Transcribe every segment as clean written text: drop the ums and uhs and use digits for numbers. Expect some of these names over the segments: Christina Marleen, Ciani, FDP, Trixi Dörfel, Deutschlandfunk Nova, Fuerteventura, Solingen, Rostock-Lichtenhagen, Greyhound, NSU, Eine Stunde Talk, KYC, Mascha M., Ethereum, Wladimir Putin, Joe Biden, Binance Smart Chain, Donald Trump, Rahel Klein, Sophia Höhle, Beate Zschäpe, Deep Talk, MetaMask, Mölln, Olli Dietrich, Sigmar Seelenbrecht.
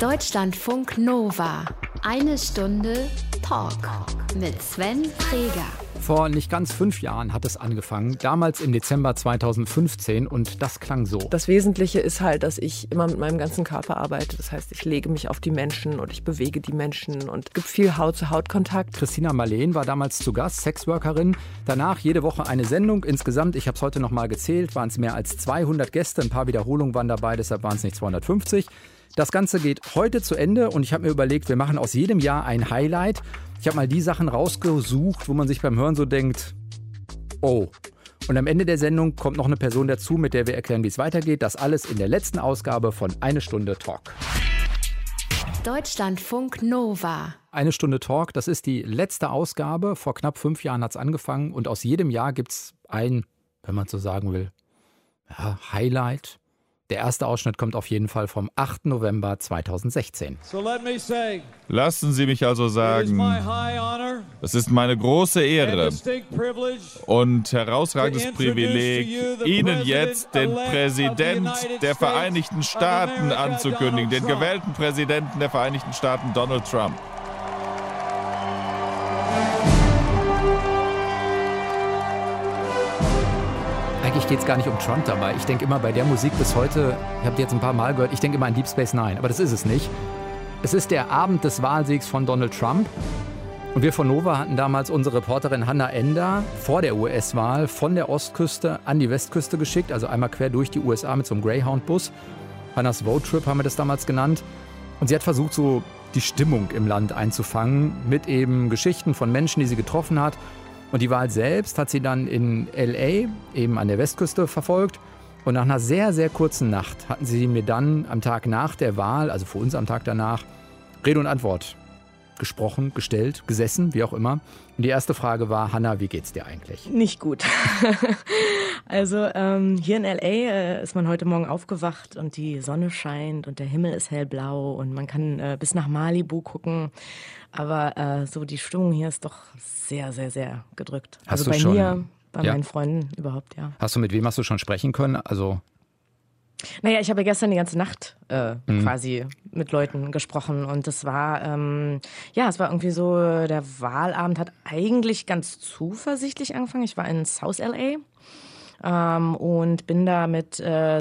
Deutschlandfunk Nova. Eine Stunde Talk mit Sven Preger. Vor nicht ganz 5 Jahren hat es angefangen, damals im Dezember 2015, und das klang so. Das Wesentliche ist halt, dass ich immer mit meinem ganzen Körper arbeite. Das heißt, ich lege mich auf die Menschen und ich bewege die Menschen und gibt viel Haut-zu-Haut-Kontakt. Christina Marleen war damals zu Gast, Sexworkerin. Danach jede Woche eine Sendung. Insgesamt, ich habe es heute nochmal gezählt, waren es mehr als 200 Gäste. Ein paar Wiederholungen waren dabei, deshalb waren es nicht 250. Das Ganze geht heute zu Ende und ich habe mir überlegt, wir machen aus jedem Jahr ein Highlight. Ich habe mal die Sachen rausgesucht, wo man sich beim Hören so denkt, oh. Und am Ende der Sendung kommt noch eine Person dazu, mit der wir erklären, wie es weitergeht. Das alles in der letzten Ausgabe von Eine Stunde Talk. Deutschlandfunk Nova. Eine Stunde Talk, das ist die letzte Ausgabe. Vor knapp 5 Jahren hat es angefangen und aus jedem Jahr gibt es ein, wenn man so sagen will, ja, Highlight. Der erste Ausschnitt kommt auf jeden Fall vom 8. November 2016. Lassen Sie mich also sagen, es ist meine große Ehre und herausragendes Privileg, Ihnen jetzt den Präsidenten der Vereinigten Staaten anzukündigen, den gewählten Präsidenten der Vereinigten Staaten, Donald Trump. Eigentlich geht es gar nicht um Trump dabei. Ich denke immer bei der Musik bis heute, ich habe die jetzt ein paar Mal gehört, ich denke immer an Deep Space Nine, aber das ist es nicht. Es ist der Abend des Wahlsiegs von Donald Trump. Und wir von Nova hatten damals unsere Reporterin Hannah Ender vor der US-Wahl von der Ostküste an die Westküste geschickt, also einmal quer durch die USA mit so einem Greyhound-Bus. Hannahs Road Trip haben wir das damals genannt. Und sie hat versucht, so die Stimmung im Land einzufangen mit eben Geschichten von Menschen, die sie getroffen hat. Und die Wahl selbst hat sie dann in L.A., eben an der Westküste, verfolgt. Und nach einer sehr, sehr kurzen Nacht hatten sie mir dann am Tag nach der Wahl, also für uns am Tag danach, Rede und Antwort gesprochen, gestellt, gesessen, wie auch immer. Und die erste Frage war, Hannah, wie geht's dir eigentlich? Nicht gut. Also hier in L.A. ist man heute Morgen aufgewacht und die Sonne scheint und der Himmel ist hellblau und man kann bis nach Malibu gucken. Aber so die Stimmung hier ist doch sehr, sehr, sehr gedrückt. Hast also bei schon, mir, bei ja. meinen Freunden überhaupt, ja. Mit wem hast du schon sprechen können? Also naja, ich habe gestern die ganze Nacht quasi mit Leuten gesprochen und das war, ja, es war irgendwie so, der Wahlabend hat eigentlich ganz zuversichtlich angefangen. Ich war in South L.A. Und bin da mit der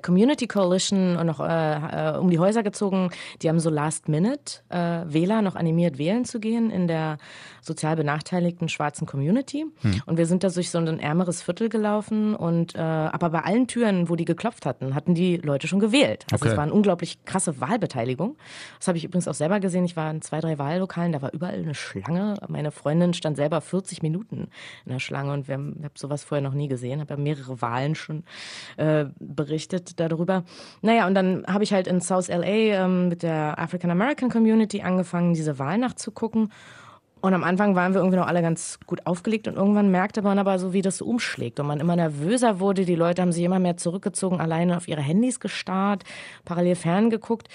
Community Coalition und noch um die Häuser gezogen. Die haben so Last-Minute-Wähler noch animiert, wählen zu gehen in der sozial benachteiligten schwarzen Community. Und wir sind da durch so ein ärmeres Viertel gelaufen. Und aber bei allen Türen, wo die geklopft hatten, hatten die Leute schon gewählt. Also es war eine unglaublich krasse Wahlbeteiligung. Das habe ich übrigens auch selber gesehen. Ich war in 2, 3 Wahllokalen, da war überall eine Schlange. Meine Freundin stand selber 40 Minuten in der Schlange. Und wir haben sowas vorher noch nie gesehen. Ich habe ja mehrere Wahlen schon berichtet. Darüber. Naja, und dann habe ich halt in South L.A. Mit der African-American-Community angefangen, diese Wahlnacht zu gucken. Und am Anfang waren wir irgendwie noch alle ganz gut aufgelegt und irgendwann merkte man aber so, wie das so umschlägt und man immer nervöser wurde. Die Leute haben sich immer mehr zurückgezogen, alleine auf ihre Handys gestarrt, parallel ferngeguckt.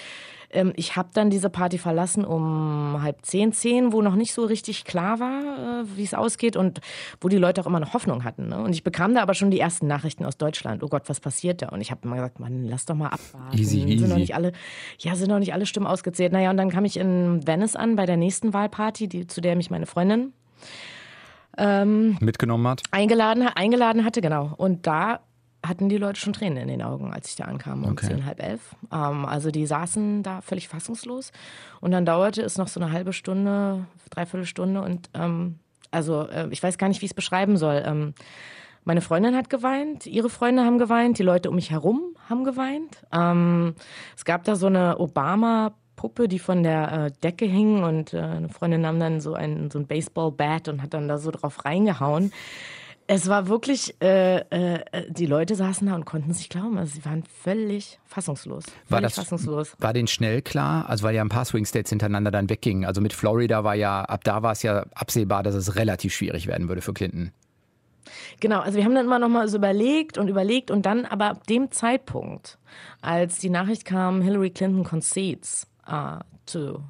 Ich habe dann diese Party verlassen um 9:30, 10:00, wo noch nicht so richtig klar war, wie es ausgeht und wo die Leute auch immer noch Hoffnung hatten. Ne? Und ich bekam da aber schon die ersten Nachrichten aus Deutschland. Oh Gott, was passiert da? Und ich habe immer gesagt, Mann, lass doch mal abwarten. Easy. Sind noch nicht alle Stimmen ausgezählt. Naja, und dann kam ich in Venice an bei der nächsten Wahlparty, zu der mich meine Freundin mitgenommen hat. Eingeladen hatte, genau. Und da hatten die Leute schon Tränen in den Augen, als ich da ankam, um 10:30. Also die saßen da völlig fassungslos und dann dauerte es noch so eine halbe Stunde, 3/4 Stunde und ich weiß gar nicht, wie ich es beschreiben soll. Meine Freundin hat geweint, ihre Freunde haben geweint, die Leute um mich herum haben geweint. Es gab da so eine Obama-Puppe, die von der Decke hing und eine Freundin nahm dann so ein Baseball-Bat und hat dann da so drauf reingehauen. Es war wirklich, die Leute saßen da und konnten es nicht glauben. Also sie waren völlig fassungslos. War denen schnell klar? Also weil ja ein paar Swing States hintereinander dann weggingen. Also mit Florida war es ja absehbar, dass es relativ schwierig werden würde für Clinton. Genau, also wir haben dann immer noch mal so überlegt und dann aber ab dem Zeitpunkt, als die Nachricht kam, Hillary Clinton concedes, also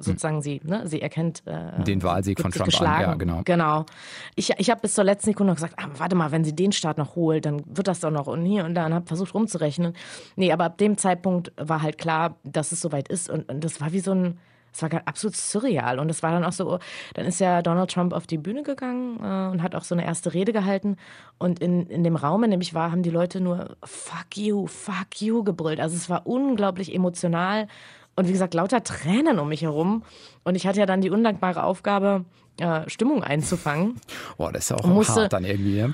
sozusagen sie erkennt den Wahlsieg von Trump an. Ja, genau. Ich habe bis zur letzten Sekunde noch gesagt, warte mal, wenn sie den Staat noch holt, dann wird das doch noch und hier und da, und habe versucht rumzurechnen. Nee, aber ab dem Zeitpunkt war halt klar, dass es soweit ist, und das war wie so ein, das war absolut surreal, und es war dann auch so, dann ist ja Donald Trump auf die Bühne gegangen und hat auch so eine erste Rede gehalten, und in dem Raum, in dem ich war, haben die Leute nur fuck you gebrüllt, also es war unglaublich emotional. Und wie gesagt, lauter Tränen um mich herum. Und ich hatte ja dann die undankbare Aufgabe, Stimmung einzufangen. Boah, das ist ja auch hart dann irgendwie. Ja?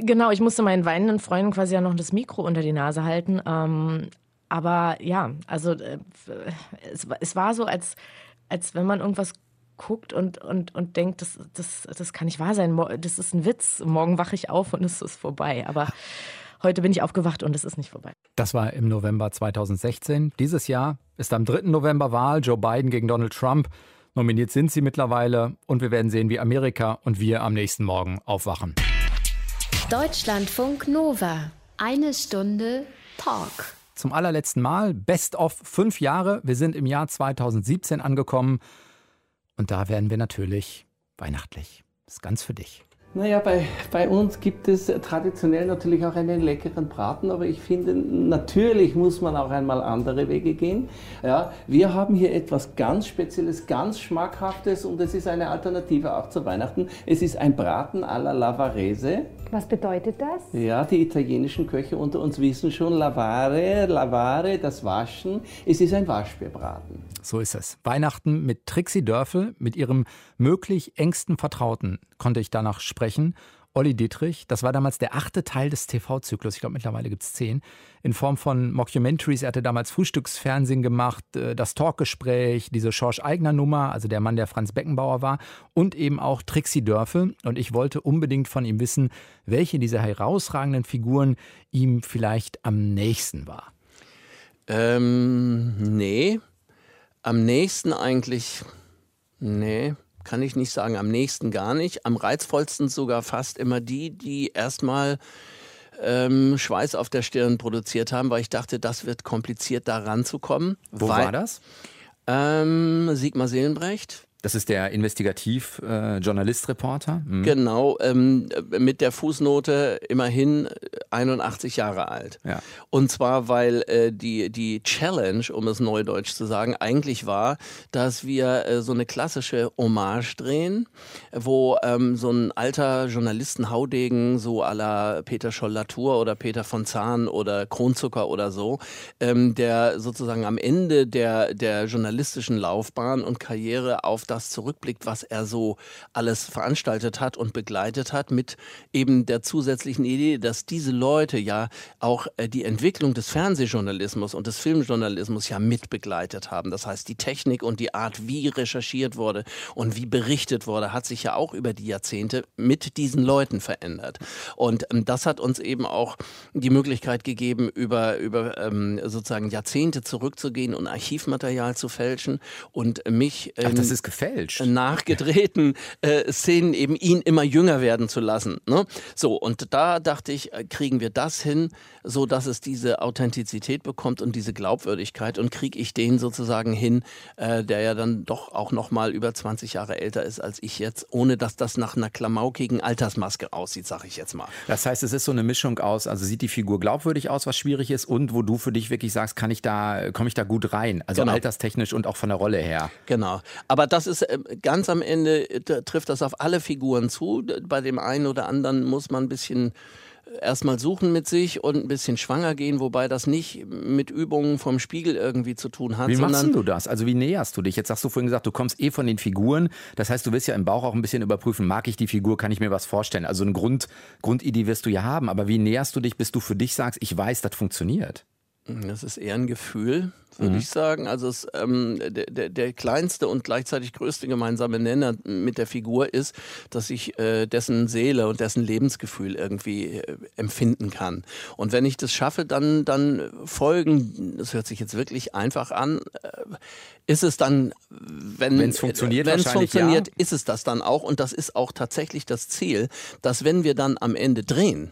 Genau, ich musste meinen weinenden Freunden quasi ja noch das Mikro unter die Nase halten. Aber ja, also es war so, als wenn man irgendwas guckt und denkt, das kann nicht wahr sein, das ist ein Witz. Morgen wache ich auf und es ist vorbei. Aber heute bin ich aufgewacht und es ist nicht vorbei. Das war im November 2016. Dieses Jahr ist am 3. November Wahl, Joe Biden gegen Donald Trump. Nominiert sind sie mittlerweile, und wir werden sehen, wie Amerika und wir am nächsten Morgen aufwachen. Deutschlandfunk Nova. Eine Stunde Talk. Zum allerletzten Mal, Best of 5 Jahre. Wir sind im Jahr 2017 angekommen, und da werden wir natürlich weihnachtlich. Das ist ganz für dich. Naja, bei uns gibt es traditionell natürlich auch einen leckeren Braten, aber ich finde, natürlich muss man auch einmal andere Wege gehen. Ja, wir haben hier etwas ganz Spezielles, ganz Schmackhaftes, und es ist eine Alternative auch zu Weihnachten. Es ist ein Braten alla Lavarese. Was bedeutet das? Ja, die italienischen Köche unter uns wissen schon, lavare, das Waschen. Es ist ein Waschbierbraten. So ist es. Weihnachten mit Trixi Dörfel, mit ihrem möglich engsten Vertrauten, konnte ich danach sprechen. Olli Dietrich, das war damals der 8. Teil des TV-Zyklus, ich glaube mittlerweile gibt es 10, in Form von Mockumentaries. Er hatte damals Frühstücksfernsehen gemacht, das Talkgespräch, diese Schorsch-Eigner-Nummer, also der Mann, der Franz Beckenbauer war, und eben auch Trixi Dörfel. Und ich wollte unbedingt von ihm wissen, welche dieser herausragenden Figuren ihm vielleicht am nächsten war. Nee. Am nächsten eigentlich, nee. Kann ich nicht sagen, am nächsten gar nicht. Am reizvollsten sogar fast immer die erstmal Schweiß auf der Stirn produziert haben, weil ich dachte, das wird kompliziert, da ranzukommen. Wo war das? Sigmar Seelenbrecht. Das ist der Investigativ-Journalist-Reporter. Genau, mit der Fußnote immerhin 81 Jahre alt. Ja. Und zwar, weil die Challenge, um es neudeutsch zu sagen, eigentlich war, dass wir so eine klassische Hommage drehen, wo so ein alter Journalisten-Haudegen, so à la Peter Scholl-Latour oder Peter von Zahn oder Kronzucker oder so, der sozusagen am Ende der journalistischen Laufbahn und Karriere auf das zurückblickt, was er so alles veranstaltet hat und begleitet hat, mit eben der zusätzlichen Idee, dass diese Leute ja auch die Entwicklung des Fernsehjournalismus und des Filmjournalismus ja mitbegleitet haben. Das heißt, die Technik und die Art, wie recherchiert wurde und wie berichtet wurde, hat sich ja auch über die Jahrzehnte mit diesen Leuten verändert. Und das hat uns eben auch die Möglichkeit gegeben, über sozusagen Jahrzehnte zurückzugehen und Archivmaterial zu fälschen und mich nachgedrehten Szenen eben ihn immer jünger werden zu lassen. Ne? So, und da dachte ich, kriegen wir das hin, so dass es diese Authentizität bekommt und diese Glaubwürdigkeit, und kriege ich den sozusagen hin, der ja dann doch auch nochmal über 20 Jahre älter ist als ich jetzt, ohne dass das nach einer klamaukigen Altersmaske aussieht, sage ich jetzt mal. Das heißt, es ist so eine Mischung aus, also sieht die Figur glaubwürdig aus, was schwierig ist, und wo du für dich wirklich sagst, komme ich da gut rein, also genau, alterstechnisch und auch von der Rolle her. Genau, aber das ist ganz am Ende, trifft das auf alle Figuren zu. Bei dem einen oder anderen muss man ein bisschen erstmal suchen mit sich und ein bisschen schwanger gehen, wobei das nicht mit Übungen vom Spiegel irgendwie zu tun hat. Wie machst du das? Also wie näherst du dich? Jetzt hast du vorhin gesagt, du kommst eh von den Figuren. Das heißt, du willst ja im Bauch auch ein bisschen überprüfen, mag ich die Figur, kann ich mir was vorstellen? Also eine Grundidee wirst du ja haben. Aber wie näherst du dich, bis du für dich sagst, ich weiß, das funktioniert? Das ist eher ein Gefühl, würde ich sagen. Also es, der kleinste und gleichzeitig größte gemeinsame Nenner mit der Figur ist, dass ich dessen Seele und dessen Lebensgefühl irgendwie empfinden kann. Und wenn ich das schaffe, dann folgen, das hört sich jetzt wirklich einfach an, ist es dann, wenn es funktioniert, ja, ist es das dann auch. Und das ist auch tatsächlich das Ziel, dass wenn wir dann am Ende drehen,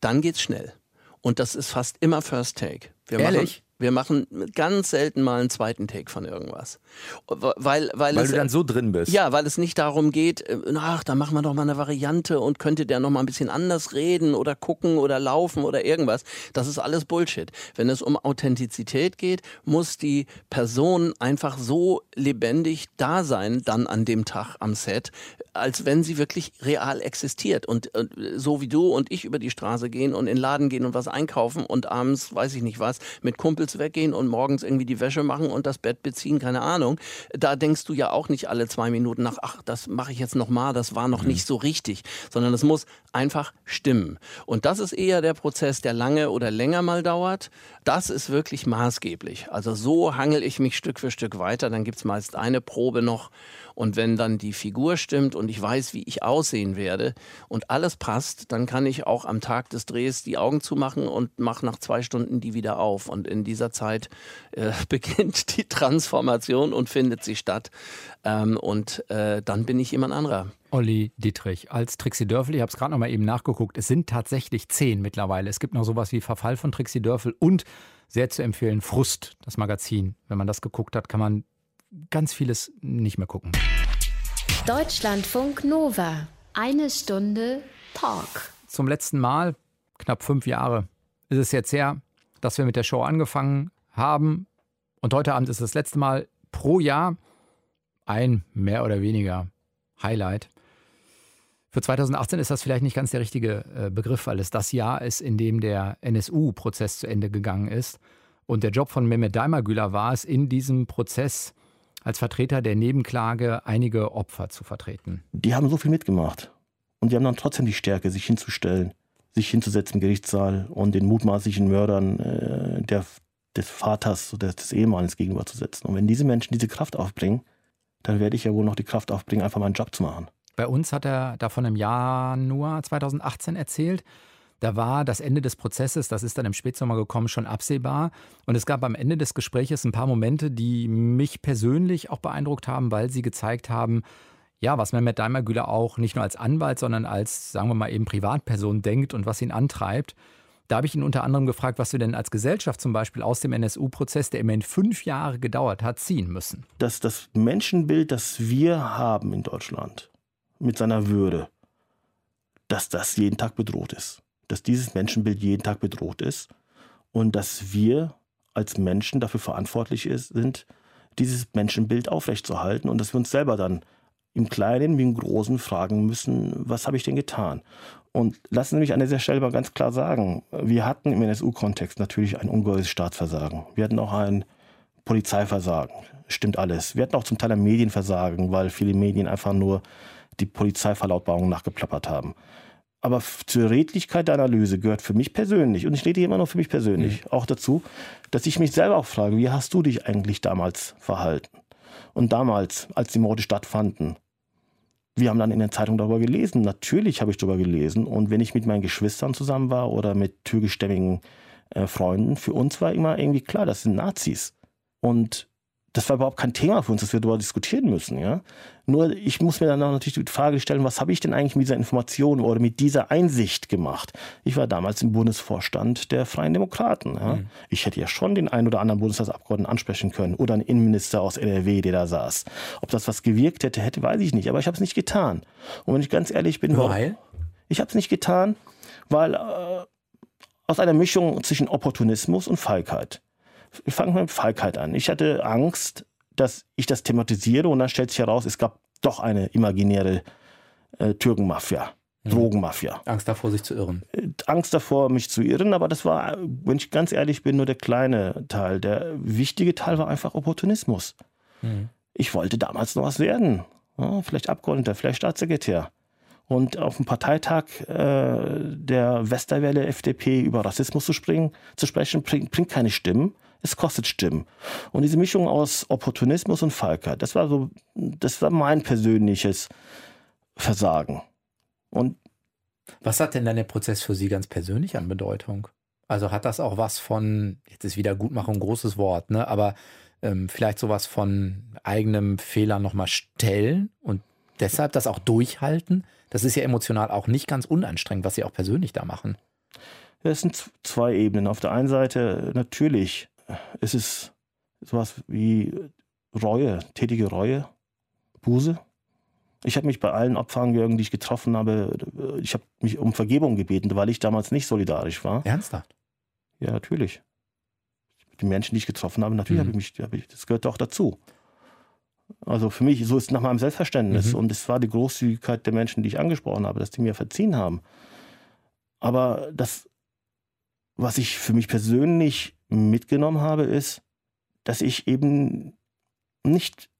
dann geht's schnell. Und das ist fast immer First Take. Ehrlich? Wir machen ganz selten mal einen zweiten Take von irgendwas. Weil es, du dann so drin bist. Ja, weil es nicht darum geht, ach, da machen wir doch mal eine Variante und könnte der noch mal ein bisschen anders reden oder gucken oder laufen oder irgendwas. Das ist alles Bullshit. Wenn es um Authentizität geht, muss die Person einfach so lebendig da sein, dann an dem Tag am Set, als wenn sie wirklich real existiert. Und so wie du und ich über die Straße gehen und in den Laden gehen und was einkaufen und abends, weiß ich nicht was, mit Kumpels weggehen und morgens irgendwie die Wäsche machen und das Bett beziehen, keine Ahnung. Da denkst du ja auch nicht alle 2 Minuten nach, ach, das mache ich jetzt nochmal, das war noch nicht so richtig, sondern es muss einfach stimmen. Und das ist eher der Prozess, der lange oder länger mal dauert. Das ist wirklich maßgeblich. Also so hangel ich mich Stück für Stück weiter, dann gibt es meist eine Probe noch und wenn dann die Figur stimmt und ich weiß, wie ich aussehen werde und alles passt, dann kann ich auch am Tag des Drehs die Augen zumachen und mache nach 2 Stunden die wieder auf und in dieser Zeit beginnt die Transformation und findet sie statt. Dann bin ich jemand anderer. Olli Dietrich als Trixi Dörfel. Ich habe es gerade noch mal eben nachgeguckt. Es sind tatsächlich 10 mittlerweile. Es gibt noch sowas wie Verfall von Trixi Dörfel und sehr zu empfehlen Frust, das Magazin. Wenn man das geguckt hat, kann man ganz vieles nicht mehr gucken. Deutschlandfunk Nova. Eine Stunde Talk. Zum letzten Mal, knapp 5 Jahre, ist es jetzt her, dass wir mit der Show angefangen haben. Und heute Abend ist das letzte Mal pro Jahr ein mehr oder weniger Highlight. Für 2018 ist das vielleicht nicht ganz der richtige Begriff, weil es das Jahr ist, in dem der NSU-Prozess zu Ende gegangen ist. Und der Job von Mehmet Daimagüler war es, in diesem Prozess als Vertreter der Nebenklage einige Opfer zu vertreten. Die haben so viel mitgemacht. Und die haben dann trotzdem die Stärke, sich hinzustellen, sich hinzusetzen im Gerichtssaal und den mutmaßlichen Mördern des Vaters oder des Ehemannes gegenüberzusetzen. Und wenn diese Menschen diese Kraft aufbringen, dann werde ich ja wohl noch die Kraft aufbringen, einfach meinen Job zu machen. Bei uns hat er davon im Januar 2018 erzählt. Da war das Ende des Prozesses, das ist dann im Spätsommer gekommen, schon absehbar. Und es gab am Ende des Gespräches ein paar Momente, die mich persönlich auch beeindruckt haben, weil sie gezeigt haben, ja, was Mehmet Daimagüler auch nicht nur als Anwalt, sondern als, sagen wir mal, eben Privatperson denkt und was ihn antreibt. Da habe ich ihn unter anderem gefragt, was wir denn als Gesellschaft zum Beispiel aus dem NSU-Prozess, der immerhin 5 Jahre gedauert hat, ziehen müssen. Dass das Menschenbild, das wir haben in Deutschland mit seiner Würde, dass das jeden Tag bedroht ist. Dass dieses Menschenbild jeden Tag bedroht ist und dass wir als Menschen dafür verantwortlich sind, dieses Menschenbild aufrechtzuerhalten und dass wir uns selber dann im Kleinen wie im Großen fragen müssen, was habe ich denn getan? Und lassen Sie mich an dieser Stelle mal ganz klar sagen, wir hatten im NSU-Kontext natürlich ein ungeheures Staatsversagen. Wir hatten auch ein Polizeiversagen, stimmt alles. Wir hatten auch zum Teil ein Medienversagen, weil viele Medien einfach nur die Polizeiverlautbarungen nachgeplappert haben. Aber zur Redlichkeit der Analyse gehört für mich persönlich, und ich rede hier immer noch für mich persönlich, auch dazu, dass ich mich selber auch frage, wie hast du dich eigentlich damals verhalten? Und damals, als die Morde stattfanden, wir haben dann in der Zeitung darüber gelesen. Natürlich habe ich darüber gelesen. Und wenn ich mit meinen Geschwistern zusammen war oder mit türkischstämmigen Freunden, für uns war immer irgendwie klar, das sind Nazis. Und das war überhaupt kein Thema für uns, dass wir darüber diskutieren müssen. Ja? Nur ich muss mir dann natürlich die Frage stellen, was habe ich denn eigentlich mit dieser Information oder mit dieser Einsicht gemacht? Ich war damals im Bundesvorstand der Freien Demokraten. Ja? Mhm. Ich hätte ja schon den einen oder anderen Bundestagsabgeordneten ansprechen können oder einen Innenminister aus NRW, der da saß. Ob das was gewirkt hätte, weiß ich nicht. Aber ich habe es nicht getan. Und wenn ich ganz ehrlich bin, weil? Ich habe es nicht getan, weil aus einer Mischung zwischen Opportunismus und Feigheit. Ich fange mit Feigheit an. Ich hatte Angst, dass ich das thematisiere und dann stellt sich heraus, es gab doch eine imaginäre Türkenmafia, Drogenmafia. Angst davor, sich zu irren. Angst davor, mich zu irren, aber das war, wenn ich ganz ehrlich bin, nur der kleine Teil. Der wichtige Teil war einfach Opportunismus. Mhm. Ich wollte damals noch was werden. Ja, vielleicht Abgeordneter, vielleicht Staatssekretär. Und auf dem Parteitag der Westerwelle FDP über Rassismus zu sprechen, bringt keine Stimmen. Es kostet Stimmen. Und diese Mischung aus Opportunismus und Feigheit, das war mein persönliches Versagen. Und was hat denn dann der Prozess für Sie ganz persönlich an Bedeutung? Also hat das auch was von, jetzt ist wieder Gutmachung, großes Wort, ne? Aber vielleicht sowas von eigenem Fehler nochmal stellen und deshalb das auch durchhalten? Das ist ja emotional auch nicht ganz unanstrengend, was Sie auch persönlich da machen. Es sind zwei Ebenen. Auf der einen Seite natürlich Es ist sowas wie Reue, tätige Reue, Buße. Ich habe mich bei allen Opferangehörigen, die ich getroffen habe, ich habe mich um Vergebung gebeten, weil ich damals nicht solidarisch war. Ernsthaft? Ja, natürlich. Die Menschen, die ich getroffen habe, natürlich das gehört auch dazu. Also für mich, so ist es nach meinem Selbstverständnis. Und es war die Großzügigkeit der Menschen, die ich angesprochen habe, dass die mir verziehen haben. Aber das, was ich für mich persönlich mitgenommen habe, ist, dass ich eben nicht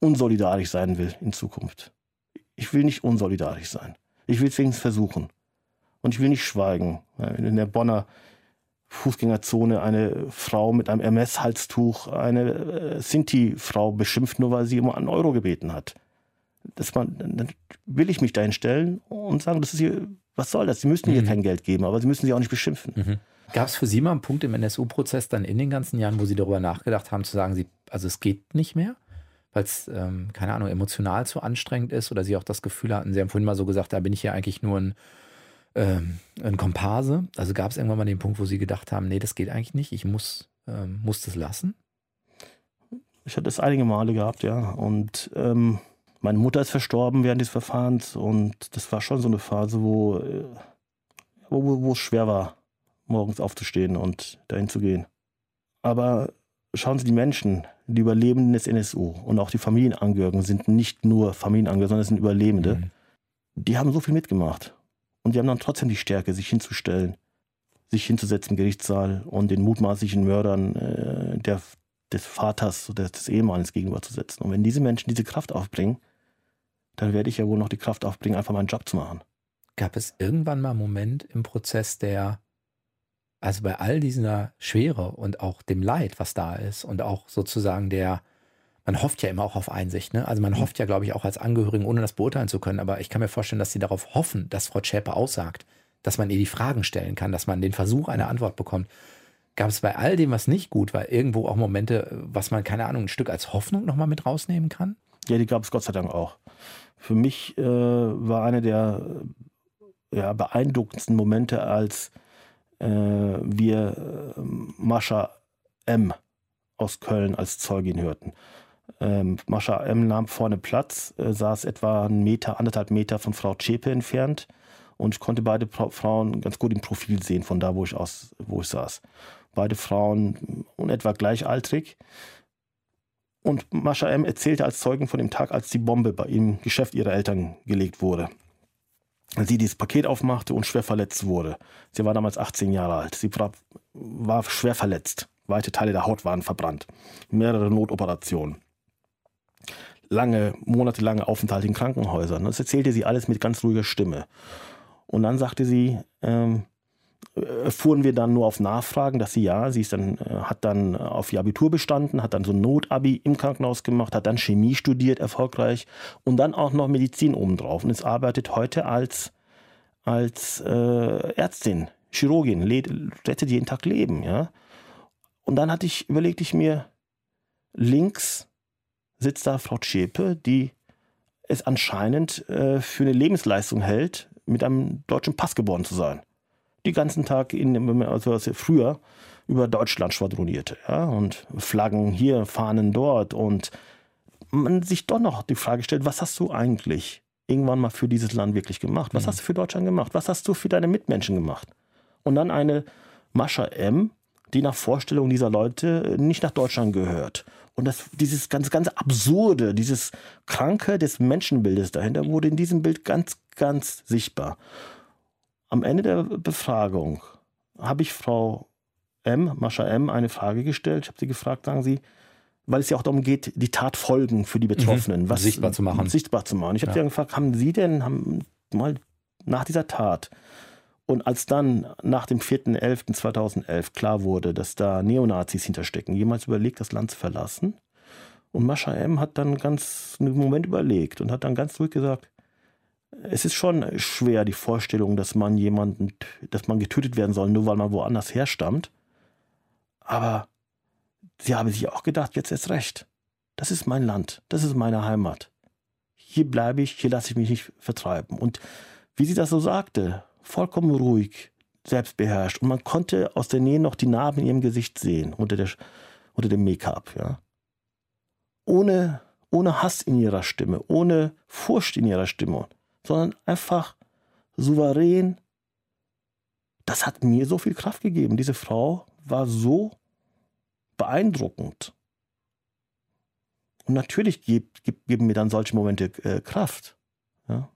unsolidarisch sein will in Zukunft. Ich will nicht unsolidarisch sein. Ich will es wenigstens versuchen. Und ich will nicht schweigen. In der Bonner Fußgängerzone eine Frau mit einem MS-Halstuch eine Sinti-Frau beschimpft, nur weil sie um einen Euro gebeten hat. Dann will ich mich dahin stellen und sagen, das ist hier, was soll das? Sie müssen hier kein Geld geben, aber sie müssen sie auch nicht beschimpfen. Gab es für Sie mal einen Punkt im NSU-Prozess dann in den ganzen Jahren, wo Sie darüber nachgedacht haben, zu sagen, also es geht nicht mehr, weil es, keine Ahnung, emotional zu anstrengend ist oder Sie auch das Gefühl hatten, Sie haben vorhin mal so gesagt, da bin ich ja eigentlich nur ein Komparse. Also gab es irgendwann mal den Punkt, wo Sie gedacht haben, nee, das geht eigentlich nicht, ich muss das lassen? Ich hatte es einige Male gehabt, ja. Und meine Mutter ist verstorben während des Verfahrens und das war schon so eine Phase, wo es schwer war, morgens aufzustehen und dahin zu gehen. Aber schauen Sie, die Menschen, die Überlebenden des NSU und auch die Familienangehörigen sind nicht nur Familienangehörige, sondern es sind Überlebende. Die haben so viel mitgemacht. Und die haben dann trotzdem die Stärke, sich hinzustellen, sich hinzusetzen im Gerichtssaal und den mutmaßlichen Mördern des Vaters oder des Ehemannes gegenüberzusetzen. Und wenn diese Menschen diese Kraft aufbringen, dann werde ich ja wohl noch die Kraft aufbringen, einfach meinen Job zu machen. Gab es irgendwann mal einen Moment im Prozess, der, also bei all dieser Schwere und auch dem Leid, was da ist und auch sozusagen der, man hofft ja immer auch auf Einsicht, ne? Also man hofft ja, glaube ich, auch als Angehörigen, ohne das beurteilen zu können. Aber ich kann mir vorstellen, dass sie darauf hoffen, dass Frau Zschäpe aussagt, dass man ihr die Fragen stellen kann, dass man den Versuch einer Antwort bekommt. Gab es bei all dem, was nicht gut war, irgendwo auch Momente, was man, keine Ahnung, ein Stück als Hoffnung nochmal mit rausnehmen kann? Ja, die gab es Gott sei Dank auch. Für mich war einer der beeindruckendsten Momente, als wir Mascha M. aus Köln als Zeugin hörten. Mascha M. nahm vorne Platz, saß etwa 1,5 Meter von Frau Zschäpe entfernt und ich konnte beide Frauen ganz gut im Profil sehen, von da, wo ich saß. Beide Frauen etwa gleichaltrig. Und Mascha M. erzählte als Zeugin von dem Tag, als die Bombe bei ihm im Geschäft ihrer Eltern gelegt wurde. Sie dieses Paket aufmachte und schwer verletzt wurde. Sie war damals 18 Jahre alt. Sie war schwer verletzt. Weite Teile der Haut waren verbrannt. Mehrere Notoperationen. Monatelange Aufenthalte in Krankenhäusern. Das erzählte sie alles mit ganz ruhiger Stimme. Und dann sagte sie, erfuhren wir dann nur auf Nachfragen, dass sie hat dann auf ihr Abitur bestanden, hat dann so ein Notabi im Krankenhaus gemacht, hat dann Chemie studiert, erfolgreich und dann auch noch Medizin obendrauf. Und es arbeitet heute als Ärztin, Chirurgin, rettet jeden Tag Leben. Ja? Und dann überlegte ich mir, links sitzt da Frau Zschäpe, die es anscheinend für eine Lebensleistung hält, mit einem deutschen Pass geboren zu sein. Die ganzen Tag, als er früher über Deutschland schwadronierte. Ja? Und Flaggen hier, Fahnen dort. Und man sich doch noch die Frage stellt, was hast du eigentlich irgendwann mal für dieses Land wirklich gemacht? Was hast du für Deutschland gemacht? Was hast du für deine Mitmenschen gemacht? Und dann eine Mascha M., die nach Vorstellung dieser Leute nicht nach Deutschland gehört. Und dieses ganze Absurde, dieses Kranke des Menschenbildes dahinter wurde in diesem Bild ganz, ganz sichtbar. Am Ende der Befragung habe ich Frau M., Mascha M., eine Frage gestellt. Ich habe sie gefragt, sagen Sie, weil es ja auch darum geht, die Tatfolgen für die Betroffenen sichtbar zu machen. Ich habe sie dann gefragt, haben Sie denn mal nach dieser Tat und als dann nach dem 4.11.2011 klar wurde, dass da Neonazis hinterstecken, jemals überlegt, das Land zu verlassen? Und Mascha M. hat dann einen Moment überlegt und hat dann ganz ruhig gesagt, es ist schon schwer, die Vorstellung, dass man getötet werden soll, nur weil man woanders herstammt. Aber sie haben sich auch gedacht, jetzt erst recht. Das ist mein Land, das ist meine Heimat. Hier bleibe ich, hier lasse ich mich nicht vertreiben. Und wie sie das so sagte, vollkommen ruhig, selbst beherrscht. Und man konnte aus der Nähe noch die Narben in ihrem Gesicht sehen, unter dem Make-up. Ja. Ohne Hass in ihrer Stimme, ohne Furcht in ihrer Stimme, sondern einfach souverän. Das hat mir so viel Kraft gegeben. Diese Frau war so beeindruckend. Und natürlich geben mir dann solche Momente Kraft. Ja.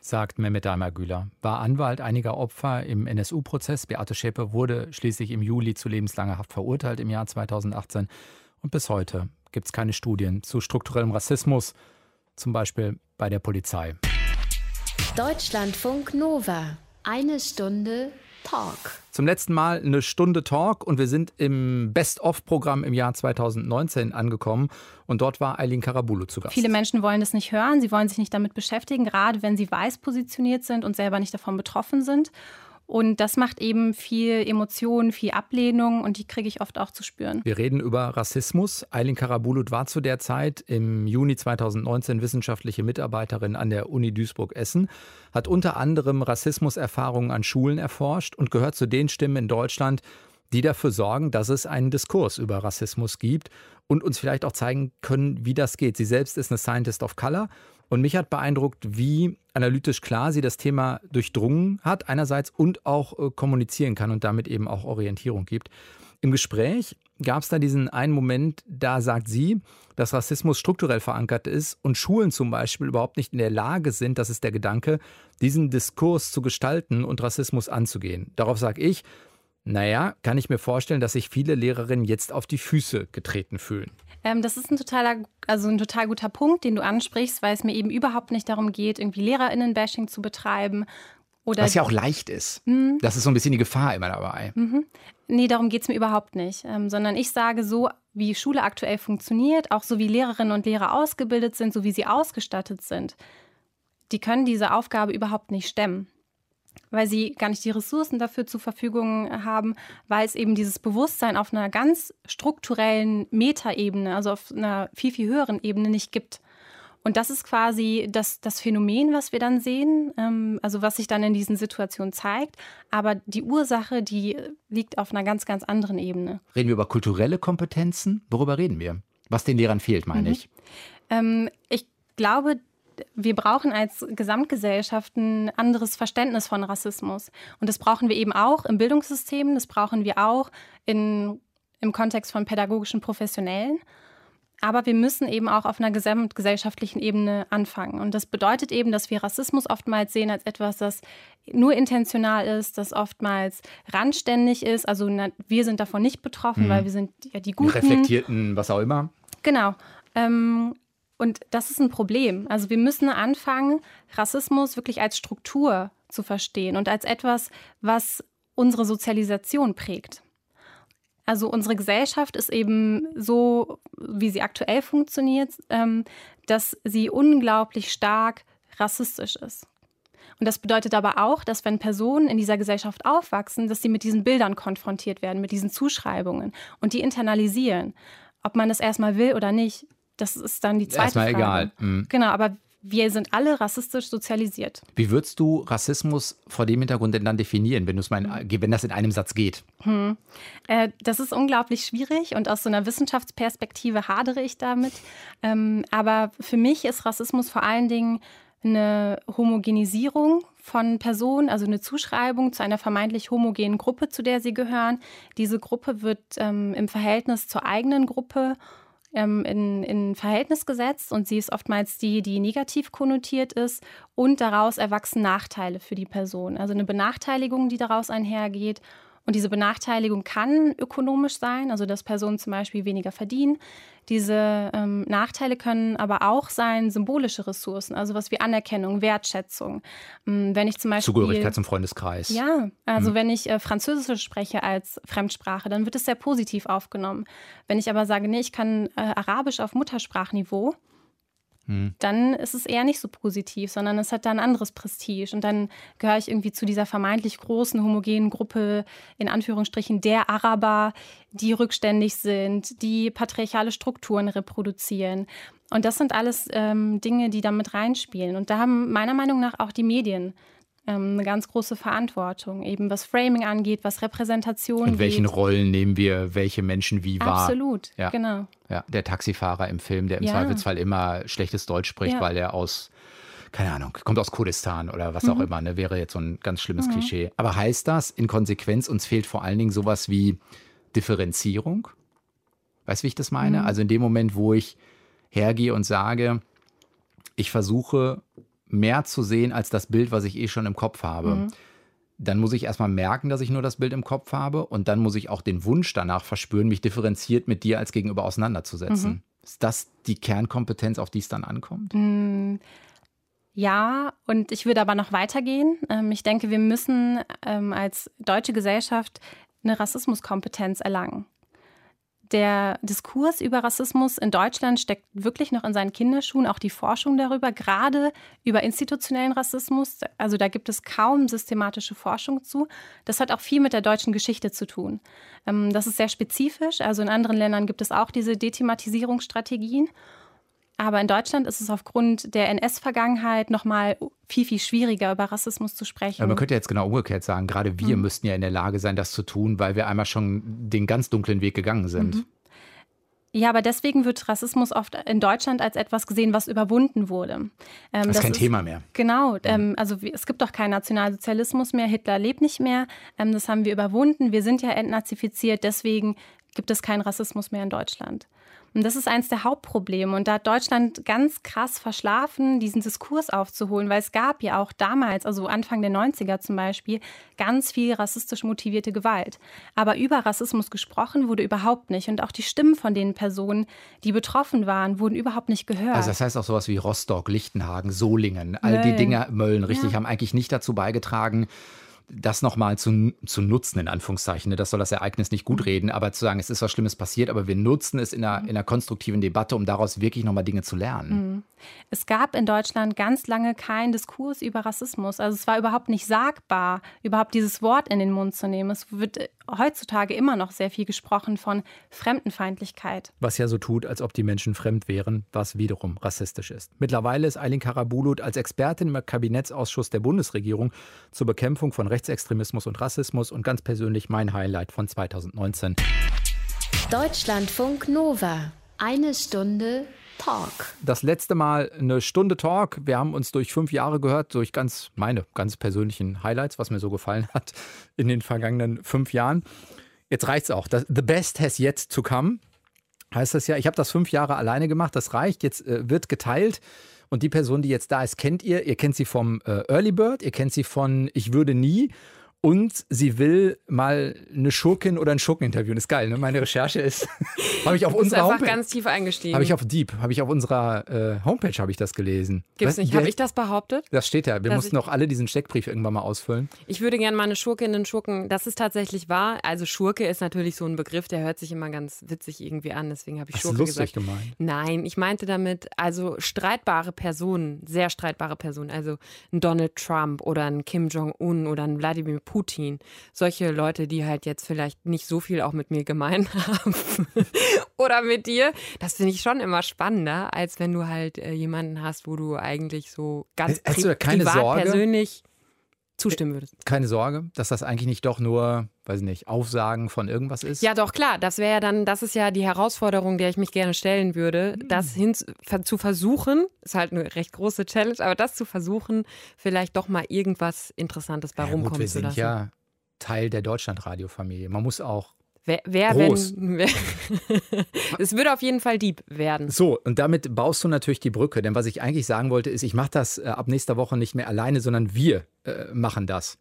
Sagt Mehmet Daimagüler, war Anwalt einiger Opfer im NSU-Prozess. Beate Zschäpe wurde schließlich im Juli zu lebenslanger Haft verurteilt im Jahr 2018. Und bis heute gibt es keine Studien zu strukturellem Rassismus, zum Beispiel bei der Polizei. Deutschlandfunk Nova. Eine Stunde Talk. Zum letzten Mal eine Stunde Talk und wir sind im Best-of-Programm im Jahr 2019 angekommen und dort war Ayleen Karabulut zu Gast. Viele Menschen wollen das nicht hören, sie wollen sich nicht damit beschäftigen, gerade wenn sie weiß positioniert sind und selber nicht davon betroffen sind. Und das macht eben viel Emotionen, viel Ablehnung und die kriege ich oft auch zu spüren. Wir reden über Rassismus. Ayleen Karabulut war zu der Zeit im Juni 2019 wissenschaftliche Mitarbeiterin an der Uni Duisburg-Essen, hat unter anderem Rassismuserfahrungen an Schulen erforscht und gehört zu den Stimmen in Deutschland, die dafür sorgen, dass es einen Diskurs über Rassismus gibt und uns vielleicht auch zeigen können, wie das geht. Sie selbst ist eine Scientist of Color. Und mich hat beeindruckt, wie analytisch klar sie das Thema durchdrungen hat einerseits und auch kommunizieren kann und damit eben auch Orientierung gibt. Im Gespräch gab es da diesen einen Moment, da sagt sie, dass Rassismus strukturell verankert ist und Schulen zum Beispiel überhaupt nicht in der Lage sind, das ist der Gedanke, diesen Diskurs zu gestalten und Rassismus anzugehen. Darauf sage ich, naja, kann ich mir vorstellen, dass sich viele Lehrerinnen jetzt auf die Füße getreten fühlen. Das ist ein total guter Punkt, den du ansprichst, weil es mir eben überhaupt nicht darum geht, irgendwie LehrerInnen-Bashing zu betreiben. Oder was ja auch leicht ist. Mhm. Das ist so ein bisschen die Gefahr immer dabei. Mhm. Nee, darum geht es mir überhaupt nicht. Sondern ich sage, so wie Schule aktuell funktioniert, auch so wie Lehrerinnen und Lehrer ausgebildet sind, so wie sie ausgestattet sind, die können diese Aufgabe überhaupt nicht stemmen. Weil sie gar nicht die Ressourcen dafür zur Verfügung haben, weil es eben dieses Bewusstsein auf einer ganz strukturellen Metaebene, also auf einer viel, viel höheren Ebene nicht gibt. Und das ist quasi das Phänomen, was wir dann sehen, also was sich dann in diesen Situationen zeigt. Aber die Ursache, die liegt auf einer ganz, ganz anderen Ebene. Reden wir über kulturelle Kompetenzen? Worüber reden wir? Was den Lehrern fehlt, meine ich. Ich glaube, wir brauchen als Gesamtgesellschaft ein anderes Verständnis von Rassismus. Und das brauchen wir eben auch im Bildungssystem, das brauchen wir auch im Kontext von pädagogischen Professionellen. Aber wir müssen eben auch auf einer gesamtgesellschaftlichen Ebene anfangen. Und das bedeutet eben, dass wir Rassismus oftmals sehen als etwas, das nur intentional ist, das oftmals randständig ist. Also wir sind davon nicht betroffen, weil wir sind ja die Guten. Reflektierten, was auch immer. Genau. Und das ist ein Problem. Also wir müssen anfangen, Rassismus wirklich als Struktur zu verstehen und als etwas, was unsere Sozialisation prägt. Also unsere Gesellschaft ist eben so, wie sie aktuell funktioniert, dass sie unglaublich stark rassistisch ist. Und das bedeutet aber auch, dass wenn Personen in dieser Gesellschaft aufwachsen, dass sie mit diesen Bildern konfrontiert werden, mit diesen Zuschreibungen und die internalisieren, ob man das erstmal will oder nicht. Das ist dann die zweite Frage. Erstmal egal. Mhm. Genau, aber wir sind alle rassistisch sozialisiert. Wie würdest du Rassismus vor dem Hintergrund denn dann definieren, wenn das in einem Satz geht? Das ist unglaublich schwierig und aus so einer Wissenschaftsperspektive hadere ich damit. Aber für mich ist Rassismus vor allen Dingen eine Homogenisierung von Personen, also eine Zuschreibung zu einer vermeintlich homogenen Gruppe, zu der sie gehören. Diese Gruppe wird im Verhältnis zur eigenen Gruppe in Verhältnis gesetzt und sie ist oftmals die, die negativ konnotiert ist und daraus erwachsen Nachteile für die Person. Also eine Benachteiligung, die daraus einhergeht und diese Benachteiligung kann ökonomisch sein, also dass Personen zum Beispiel weniger verdienen. Diese Nachteile können aber auch sein symbolische Ressourcen, also was wie Anerkennung, Wertschätzung. Wenn ich zum Beispiel Zugehörigkeit zum Freundeskreis. Ja, also wenn ich Französisch spreche als Fremdsprache, dann wird es sehr positiv aufgenommen. Wenn ich aber sage, nee, ich kann Arabisch auf Muttersprachniveau, dann ist es eher nicht so positiv, sondern es hat da ein anderes Prestige. Und dann gehöre ich irgendwie zu dieser vermeintlich großen, homogenen Gruppe, in Anführungsstrichen der Araber, die rückständig sind, die patriarchale Strukturen reproduzieren. Und das sind alles Dinge, die da mit reinspielen. Und da haben meiner Meinung nach auch die Medien eine ganz große Verantwortung, eben was Framing angeht, was Repräsentation angeht. In welchen Rollen nehmen wir welche Menschen wie wahr? Absolut, ja. Genau. Ja, der Taxifahrer im Film, der im Zweifelsfall immer schlechtes Deutsch spricht, weil er aus, keine Ahnung, kommt aus Kurdistan oder was auch immer, ne? Wäre jetzt so ein ganz schlimmes Klischee. Aber heißt das in Konsequenz, uns fehlt vor allen Dingen sowas wie Differenzierung? Weißt du, wie ich das meine? Also in dem Moment, wo ich hergehe und sage, ich versuche mehr zu sehen als das Bild, was ich eh schon im Kopf habe. Dann muss ich erstmal merken, dass ich nur das Bild im Kopf habe, und dann muss ich auch den Wunsch danach verspüren, mich differenziert mit dir als Gegenüber auseinanderzusetzen. Ist das die Kernkompetenz, auf die es dann ankommt? Ja, und ich würde aber noch weitergehen. Ich denke, wir müssen als deutsche Gesellschaft eine Rassismuskompetenz erlangen. Der Diskurs über Rassismus in Deutschland steckt wirklich noch in seinen Kinderschuhen, auch die Forschung darüber, gerade über institutionellen Rassismus. Also da gibt es kaum systematische Forschung zu. Das hat auch viel mit der deutschen Geschichte zu tun. Das ist sehr spezifisch. Also in anderen Ländern gibt es auch diese Dethematisierungsstrategien. Aber in Deutschland ist es aufgrund der NS-Vergangenheit noch mal viel, viel schwieriger, über Rassismus zu sprechen. Aber man könnte jetzt genau umgekehrt sagen, gerade wir müssten ja in der Lage sein, das zu tun, weil wir einmal schon den ganz dunklen Weg gegangen sind. Ja, aber deswegen wird Rassismus oft in Deutschland als etwas gesehen, was überwunden wurde. Das ist kein Thema mehr. Genau. Also es gibt doch keinen Nationalsozialismus mehr, Hitler lebt nicht mehr. Das haben wir überwunden. Wir sind ja entnazifiziert, deswegen gibt es keinen Rassismus mehr in Deutschland. Und das ist eines der Hauptprobleme. Und da hat Deutschland ganz krass verschlafen, diesen Diskurs aufzuholen, weil es gab ja auch damals, also Anfang der 90er zum Beispiel, ganz viel rassistisch motivierte Gewalt. Aber über Rassismus gesprochen wurde überhaupt nicht. Und auch die Stimmen von den Personen, die betroffen waren, wurden überhaupt nicht gehört. Also das heißt auch sowas wie Rostock, Lichtenhagen, Solingen, all die Dinger, Mölln, richtig, haben eigentlich nicht dazu beigetragen, das nochmal zu nutzen, in Anführungszeichen. Das soll das Ereignis nicht gut reden, aber zu sagen, es ist was Schlimmes passiert, aber wir nutzen es in einer konstruktiven Debatte, um daraus wirklich nochmal Dinge zu lernen. Es gab in Deutschland ganz lange keinen Diskurs über Rassismus. Also es war überhaupt nicht sagbar, überhaupt dieses Wort in den Mund zu nehmen. Es wird heutzutage immer noch sehr viel gesprochen von Fremdenfeindlichkeit. Was ja so tut, als ob die Menschen fremd wären, was wiederum rassistisch ist. Mittlerweile ist Ayleen Karabulut als Expertin im Kabinettsausschuss der Bundesregierung zur Bekämpfung von Rechtsextremismus und Rassismus und ganz persönlich mein Highlight von 2019. Deutschlandfunk Nova. Eine Stunde Talk. Das letzte Mal eine Stunde Talk. Wir haben uns durch 5 Jahre gehört, durch meine ganz persönlichen Highlights, was mir so gefallen hat in den vergangenen 5 Jahren. Jetzt reicht's auch. The best has yet to come. Heißt das ja, ich habe das 5 Jahre alleine gemacht, das reicht. Jetzt wird geteilt. Und die Person, die jetzt da ist, kennt ihr. Ihr kennt sie vom Early Bird, ihr kennt sie von Ich würde nie. Und sie will mal eine Schurkin oder einen Schurken interviewen. Ist geil, ne? Meine Recherche ist, habe ich auf unserer Homepage. Einfach ganz tief eingestiegen. Habe ich auf unserer Homepage das gelesen. Gibt's nicht? Habe ich das behauptet? Das steht da. Wir mussten auch alle diesen Steckbrief irgendwann mal ausfüllen. Ich würde gerne mal eine Schurkin, einen Schurken. Das ist tatsächlich wahr. Also Schurke ist natürlich so ein Begriff, der hört sich immer ganz witzig irgendwie an. Deswegen habe ich Schurke gesagt. Das ist lustig gemeint. Nein, ich meinte damit also streitbare Personen, sehr streitbare Personen. Also ein Donald Trump oder ein Kim Jong-un oder ein Wladimir Putin. Solche Leute, die halt jetzt vielleicht nicht so viel auch mit mir gemein haben oder mit dir. Das finde ich schon immer spannender, als wenn du halt jemanden hast, wo du eigentlich so ganz persönlich zustimmen würdest. Keine Sorge, dass das eigentlich nicht doch nur, weiß nicht, Aufsagen von irgendwas ist? Ja doch, klar. Das wäre ja dann, das ist ja die Herausforderung, der ich mich gerne stellen würde, das zu versuchen, ist halt eine recht große Challenge, aber das zu versuchen, vielleicht doch mal irgendwas Interessantes bei rumkommen zu lassen. Wir sind ja Teil der Deutschlandradio-Familie. Man muss auch es würde auf jeden Fall deep werden. So, und damit baust du natürlich die Brücke. Denn was ich eigentlich sagen wollte, ist, ich mache das ab nächster Woche nicht mehr alleine, sondern wir machen das.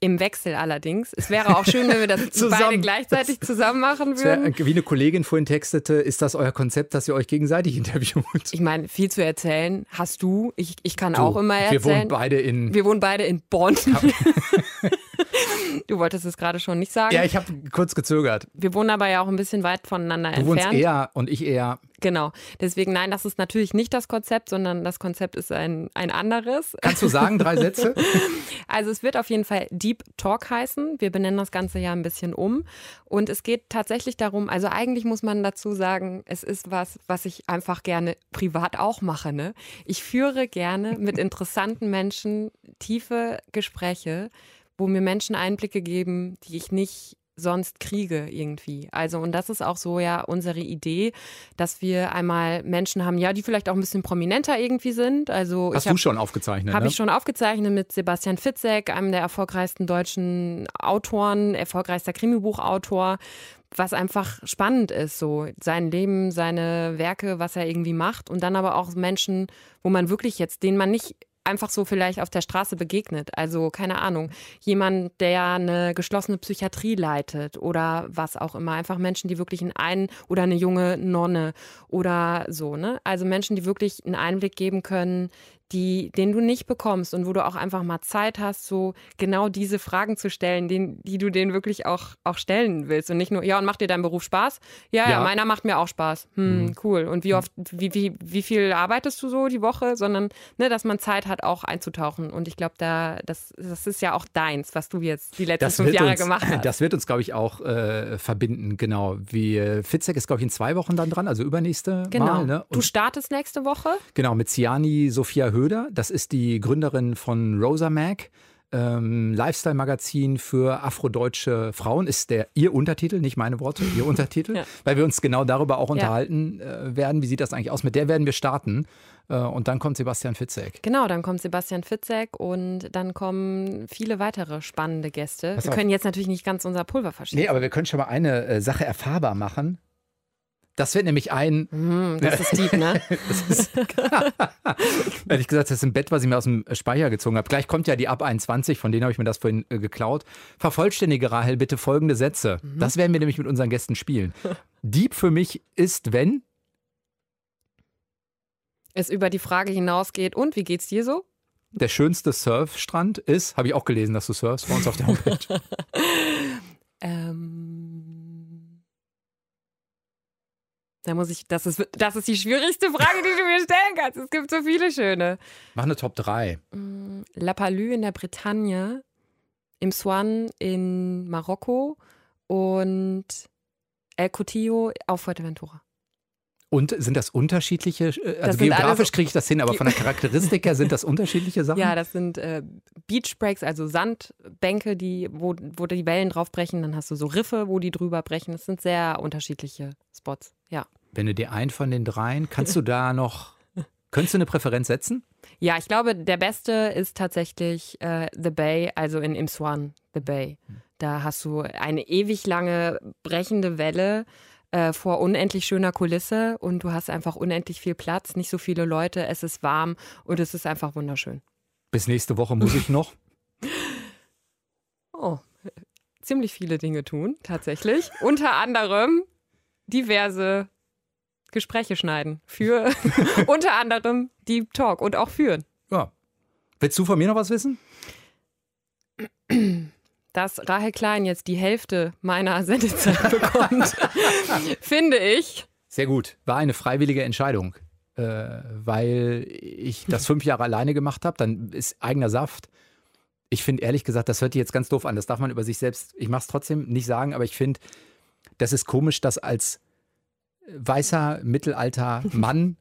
Im Wechsel allerdings. Es wäre auch schön, wenn wir das beide gleichzeitig zusammen machen würden. Wie eine Kollegin vorhin textete, ist das euer Konzept, dass ihr euch gegenseitig interviewt? Ich meine, viel zu erzählen hast du. Ich kann auch immer erzählen. Wir wohnen beide in Bonn. Du wolltest es gerade schon nicht sagen. Ja, ich habe kurz gezögert. Wir wohnen aber ja auch ein bisschen weit voneinander entfernt. Du wohnst eher und ich eher Genau. Deswegen, nein, das ist natürlich nicht das Konzept, sondern das Konzept ist ein anderes. Kannst du sagen, 3 Sätze? Also es wird auf jeden Fall Deep Talk heißen. Wir benennen das Ganze ja ein bisschen um. Und es geht tatsächlich darum, also eigentlich muss man dazu sagen, es ist was, was ich einfach gerne privat auch mache. Ne? Ich führe gerne mit interessanten Menschen tiefe Gespräche, wo mir Menschen Einblicke geben, die ich nicht sonst kriege irgendwie. Also, und das ist auch so ja unsere Idee, dass wir einmal Menschen haben, ja, die vielleicht auch ein bisschen prominenter irgendwie sind. Also ich schon aufgezeichnet mit Sebastian Fitzek, einem der erfolgreichsten deutschen Autoren, erfolgreichster Krimibuchautor, was einfach spannend ist, so sein Leben, seine Werke, was er irgendwie macht. Und dann aber auch Menschen, wo man wirklich jetzt, denen man nicht einfach so vielleicht auf der Straße begegnet. Also, keine Ahnung, jemand, der eine geschlossene Psychiatrie leitet oder was auch immer. Einfach Menschen, die wirklich oder eine junge Nonne oder so, ne? Also Menschen, die wirklich einen Einblick geben können, den du nicht bekommst und wo du auch einfach mal Zeit hast, so genau diese Fragen zu stellen, die du denen wirklich auch stellen willst und nicht nur, ja, und macht dir dein Beruf Spaß? Ja, meiner macht mir auch Spaß. Cool. Und wie viel arbeitest du so die Woche? Sondern, ne, dass man Zeit hat, auch einzutauchen. Und ich glaube, das ist ja auch deins, was du jetzt die letzten 5 Jahre gemacht hast. Das wird uns, glaube ich, auch verbinden, genau. Fitzek ist, glaube ich, in 2 Wochen dann dran, also übernächste Mal. Ne? Du startest nächste Woche? Genau, mit Ciani, Sophia Höhle, das ist die Gründerin von Rosa Mag, Lifestyle-Magazin für afrodeutsche Frauen, ist ihr Untertitel, nicht meine Worte, ihr Untertitel, ja. Weil wir uns genau darüber auch unterhalten werden, wie sieht das eigentlich aus, mit der werden wir starten. Und dann kommt Sebastian Fitzek. Genau, dann kommt Sebastian Fitzek und dann kommen viele weitere spannende Gäste. Wir können jetzt natürlich nicht ganz unser Pulver verschießen. Nee, aber wir können schon mal eine Sache erfahrbar machen. Das wird nämlich Das ist deep, ne? Ehrlich gesagt, das ist ein Bett, was ich mir aus dem Speicher gezogen habe. Gleich kommt ja die Ab 21, von denen habe ich mir das vorhin geklaut. Vervollständige, Rahel, bitte folgende Sätze. Das werden wir nämlich mit unseren Gästen spielen. Deep für mich ist, wenn es über die Frage hinausgeht, und wie geht's dir so? Der schönste Surfstrand ist, habe ich auch gelesen, dass du surfst, bei uns auf der Homepage. Das ist die schwierigste Frage, die du mir stellen kannst. Es gibt so viele schöne. Mach eine Top 3. La Palue in der Bretagne, im Swan in Marokko und El Coutillo auf Fuerteventura. Und sind das unterschiedliche, also geografisch kriege ich das hin, aber von der Charakteristik her sind das unterschiedliche Sachen? Ja, das sind Beach Breaks, also Sandbänke, wo die Wellen draufbrechen. Dann hast du so Riffe, wo die drüber brechen. Das sind sehr unterschiedliche Spots, ja. Wenn du dir einen von den dreien, könntest du eine Präferenz setzen? Ja, ich glaube, der beste ist tatsächlich The Bay, also im Swan, The Bay. Da hast du eine ewig lange brechende Welle, vor unendlich schöner Kulisse, und du hast einfach unendlich viel Platz, nicht so viele Leute, es ist warm und es ist einfach wunderschön. Bis nächste Woche muss ich noch ziemlich viele Dinge tun, tatsächlich. Unter anderem diverse Gespräche schneiden für unter anderem Deep Talk und auch führen. Ja. Willst du von mir noch was wissen? Dass Rahel Klein jetzt die Hälfte meiner Sendezeit bekommt, finde ich. Sehr gut. War eine freiwillige Entscheidung, weil ich das 5 Jahre alleine gemacht habe. Dann ist eigener Saft. Ich finde, ehrlich gesagt, das hört sich jetzt ganz doof an. Das darf man über sich selbst, ich mache es trotzdem nicht sagen, aber ich finde, das ist komisch, dass als weißer, mittelalter Mann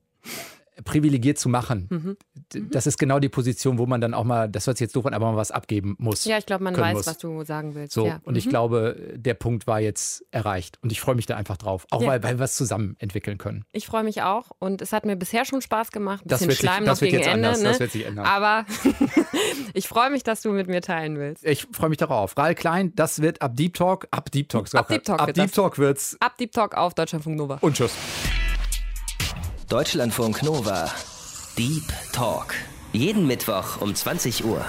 privilegiert zu machen. Das ist genau die Position, wo man dann auch mal, das hört sich jetzt doof an, aber man was abgeben muss. Ja, ich glaube, man weiß, was du sagen willst. So, ja. Und ich glaube, der Punkt war jetzt erreicht. Und ich freue mich da einfach drauf. Auch weil wir was zusammen entwickeln können. Ich freue mich auch. Und es hat mir bisher schon Spaß gemacht. Ein bisschen Schleim noch gegen Ende. Das wird sich ändern. Aber ich freue mich, dass du mit mir teilen willst. Ich freue mich darauf. Rahel Klein, das wird ab Deep Talk wird's. Ab Deep Talk auf Deutschlandfunk Nova. Und tschüss. Deutschlandfunk Nova. Deep Talk. Jeden Mittwoch um 20 Uhr.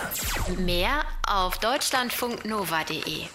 Mehr auf deutschlandfunknova.de.